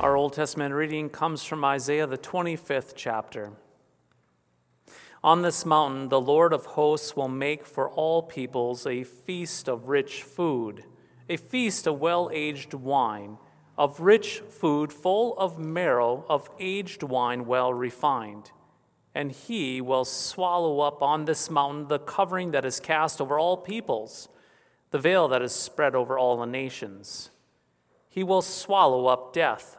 Our Old Testament reading comes from Isaiah, the 25th chapter. On this mountain, the Lord of hosts will make for all peoples a feast of rich food, a feast of well-aged wine, of rich food full of marrow, of aged wine well refined. And he will swallow up on this mountain the covering that is cast over all peoples, the veil that is spread over all the nations. He will swallow up death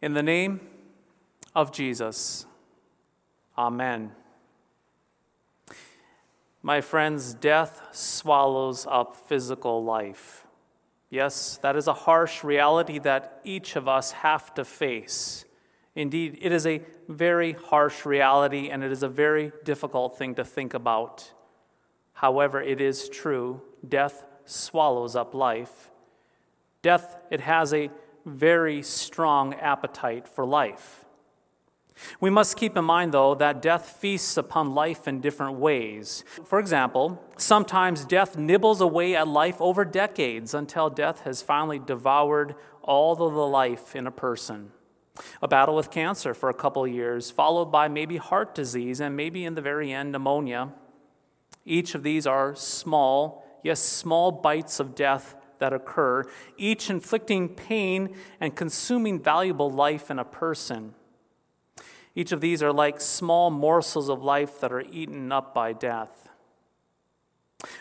In the name of Jesus, amen. My friends, death swallows up physical life. Yes, that is a harsh reality that each of us have to face. Indeed, it is a very harsh reality, and it is a very difficult thing to think about. However, it is true. Death swallows up life. Death, it has a very strong appetite for life. We must keep in mind, though, that death feasts upon life in different ways. For example, sometimes death nibbles away at life over decades until death has finally devoured all of the life in a person. A battle with cancer for a couple years, followed by maybe heart disease and maybe in the very end pneumonia. Each of these are small, yes, small bites of death that occur, each inflicting pain and consuming valuable life in a person. Each of these are like small morsels of life that are eaten up by death.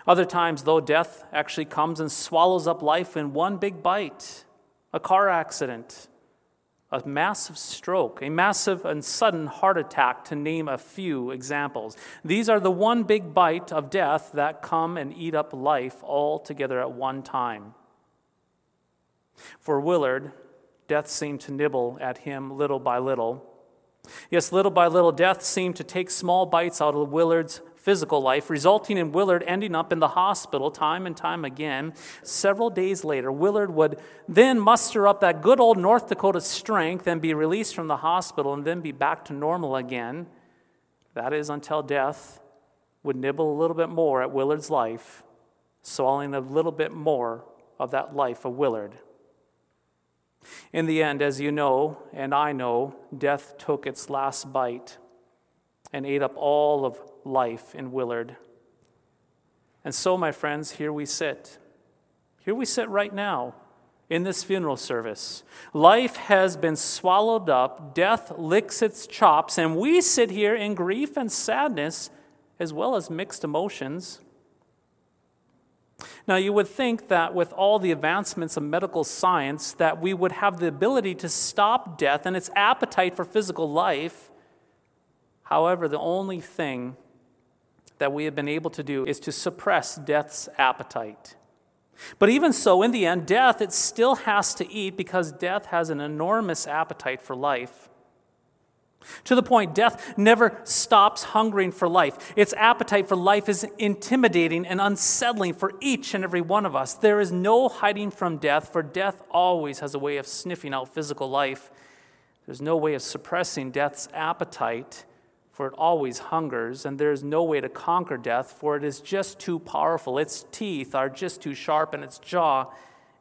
Other times, though, death actually comes and swallows up life in one big bite. A car accident, a massive stroke, a massive and sudden heart attack, to name a few examples. These are the one big bite of death that come and eat up life all together at one time. For Willard, death seemed to nibble at him little by little. Yes, little by little, death seemed to take small bites out of Willard's physical life, resulting in Willard ending up in the hospital time and time again. Several days later, Willard would then muster up that good old North Dakota strength and be released from the hospital and then be back to normal again. That is until death would nibble a little bit more at Willard's life, swallowing a little bit more of that life of Willard. In the end, as you know, and I know, death took its last bite and ate up all of life in Willard. And so, my friends, here we sit. Here we sit right now in this funeral service. Life has been swallowed up, death licks its chops, and we sit here in grief and sadness as well as mixed emotions. Now, you would think that with all the advancements of medical science that we would have the ability to stop death and its appetite for physical life. However, the only thing that we have been able to do is to suppress death's appetite. But even so, in the end, death, it still has to eat because death has an enormous appetite for life. To the point, death never stops hungering for life. Its appetite for life is intimidating and unsettling for each and every one of us. There is no hiding from death, for death always has a way of sniffing out physical life. There's no way of suppressing death's appetite, for it always hungers, and there is no way to conquer death, for it is just too powerful. Its teeth are just too sharp, and its jaw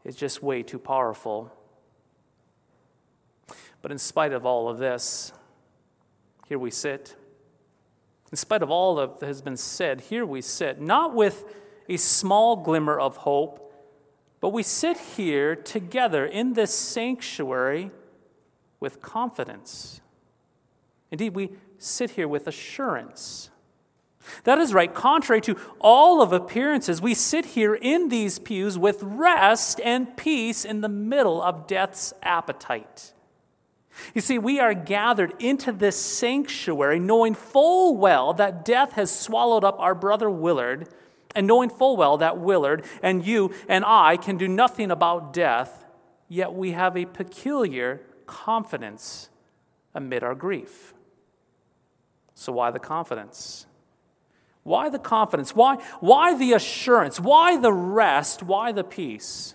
is just way too powerful. But in spite of all of this, here we sit, In spite of all that has been said, here we sit, not with a small glimmer of hope, but we sit here together in this sanctuary with confidence. Indeed, we sit here with assurance. That is right. Contrary to all of appearances, we sit here in these pews with rest and peace in the middle of death's appetite. You see, we are gathered into this sanctuary knowing full well that death has swallowed up our brother Willard, and knowing full well that Willard and you and I can do nothing about death, yet we have a peculiar confidence amid our grief. So why the confidence? Why the confidence? Why the assurance? Why the rest? Why the peace?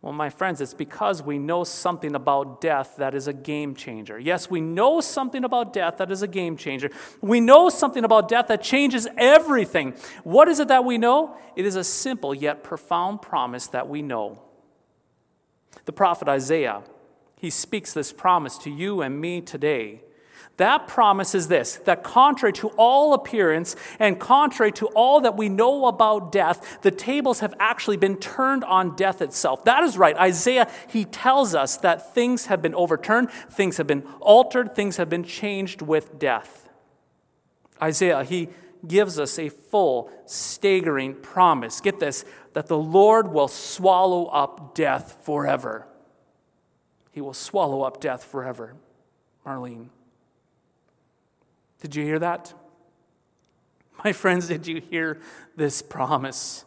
Well, my friends, it's because we know something about death that is a game changer. Yes, we know something about death that is a game changer. We know something about death that changes everything. What is it that we know? It is a simple yet profound promise that we know. The prophet Isaiah, he speaks this promise to you and me today. That promise is this, that contrary to all appearance and contrary to all that we know about death, the tables have actually been turned on death itself. That is right. Isaiah, he tells us that things have been overturned, things have been altered, things have been changed with death. Isaiah, he gives us a full, staggering promise. Get this, that the Lord will swallow up death forever. He will swallow up death forever. Marlene. Did you hear that? My friends, did you hear this promise?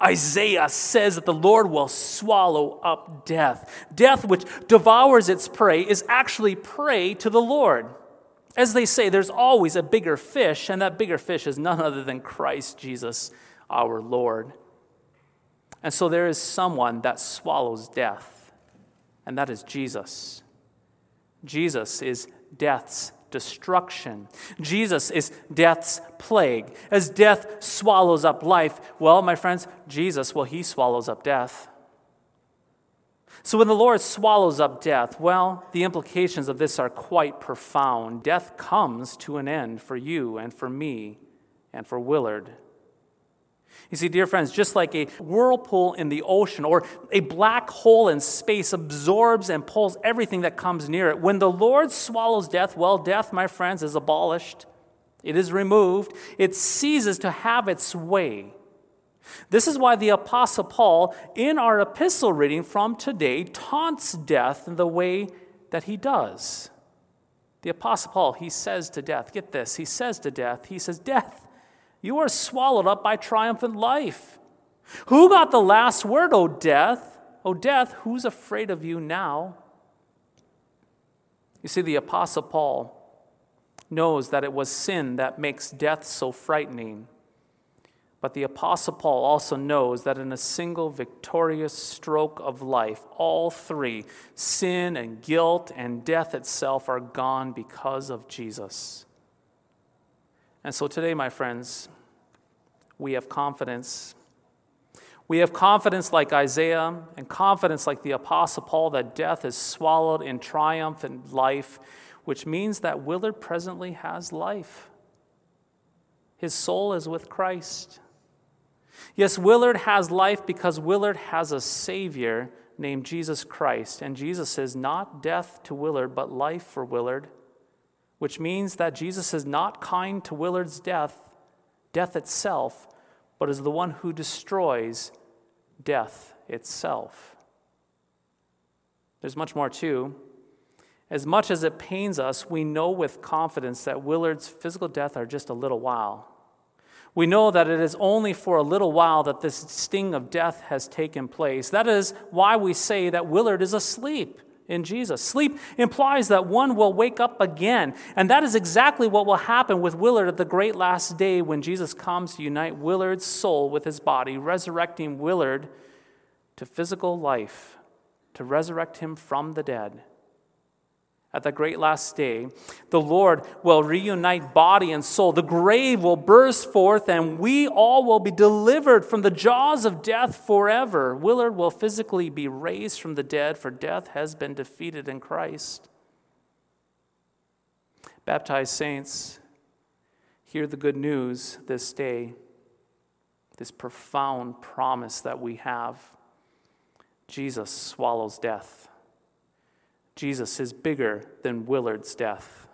Isaiah says that the Lord will swallow up death. Death, which devours its prey, is actually prey to the Lord. As they say, there's always a bigger fish, and that bigger fish is none other than Christ Jesus, our Lord. And so there is someone that swallows death, and that is Jesus. Jesus is death's destruction. Jesus is death's plague. As death swallows up life, well, my friends, Jesus, well, he swallows up death. So when the Lord swallows up death, well, the implications of this are quite profound. Death comes to an end for you and for me and for Willard. You see, dear friends, just like a whirlpool in the ocean or a black hole in space absorbs and pulls everything that comes near it, when the Lord swallows death, well, death, my friends, is abolished. It is removed. It ceases to have its way. This is why the Apostle Paul, in our epistle reading from today, taunts death in the way that he does. The Apostle Paul, he says to death, get this, he says, "Death, you are swallowed up by triumphant life. Who got the last word, O death? O death, who's afraid of you now?" You see, the Apostle Paul knows that it was sin that makes death so frightening. But the Apostle Paul also knows that in a single victorious stroke of life, all three, sin and guilt and death itself, are gone because of Jesus. And so today, my friends, we have confidence. We have confidence like Isaiah and confidence like the Apostle Paul that death is swallowed in triumph and life, which means that Willard presently has life. His soul is with Christ. Yes, Willard has life because Willard has a Savior named Jesus Christ. And Jesus is not death to Willard, but life for Willard, which means that Jesus is not kind to Willard's death itself, but is the one who destroys death itself. There's much more too. As much as it pains us, we know with confidence that Willard's physical death are just a little while. We know that it is only for a little while that this sting of death has taken place. That is why we say that Willard is asleep in Jesus. Sleep implies that one will wake up again. And that is exactly what will happen with Willard at the great last day when Jesus comes to unite Willard's soul with his body, resurrecting Willard to physical life, to resurrect him from the dead. At the great last day, the Lord will reunite body and soul. The grave will burst forth, and we all will be delivered from the jaws of death forever. Willard will physically be raised from the dead, for death has been defeated in Christ. Baptized saints, Hear the good news this day, this profound promise that we have. Jesus swallows death. Jesus is bigger than Willard's death.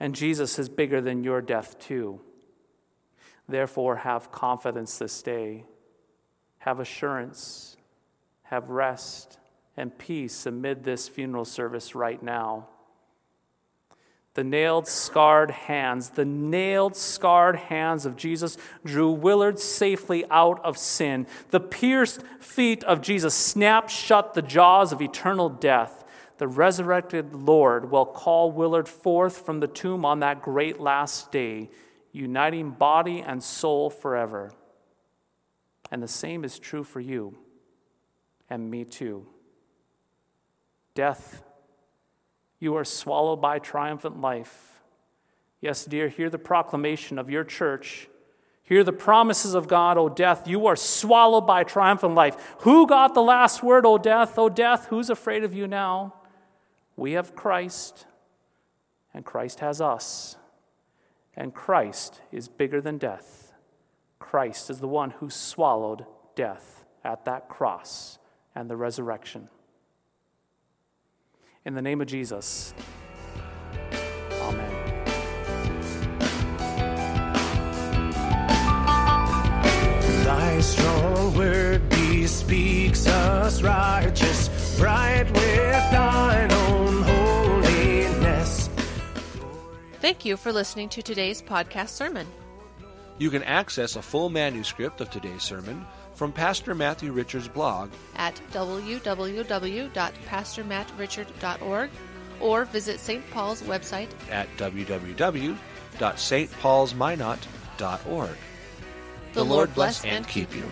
And Jesus is bigger than your death too. Therefore, have confidence this day. Have assurance. Have rest and peace amid this funeral service right now. The nailed, scarred hands, of Jesus drew Willard safely out of sin. The pierced feet of Jesus snapped shut the jaws of eternal death. The resurrected Lord will call Willard forth from the tomb on that great last day, uniting body and soul forever. And the same is true for you and me too. Death, you are swallowed by triumphant life. Yes, dear, hear the proclamation of your church. Hear the promises of God, O death. You are swallowed by triumphant life. Who got the last word, O death? O death, who's afraid of you now? We have Christ, and Christ has us. And Christ is bigger than death. Christ is the one who swallowed death at that cross and the resurrection. In the name of Jesus, amen. Thy strong word bespeaks us righteous, bright with thine own holiness. Thank you for listening to today's podcast sermon. You can access a full manuscript of today's sermon from Pastor Matthew Richard's blog at www.pastormattrichard.org or visit St. Paul's website at www.stpaulsminot.org. The Lord bless and keep you.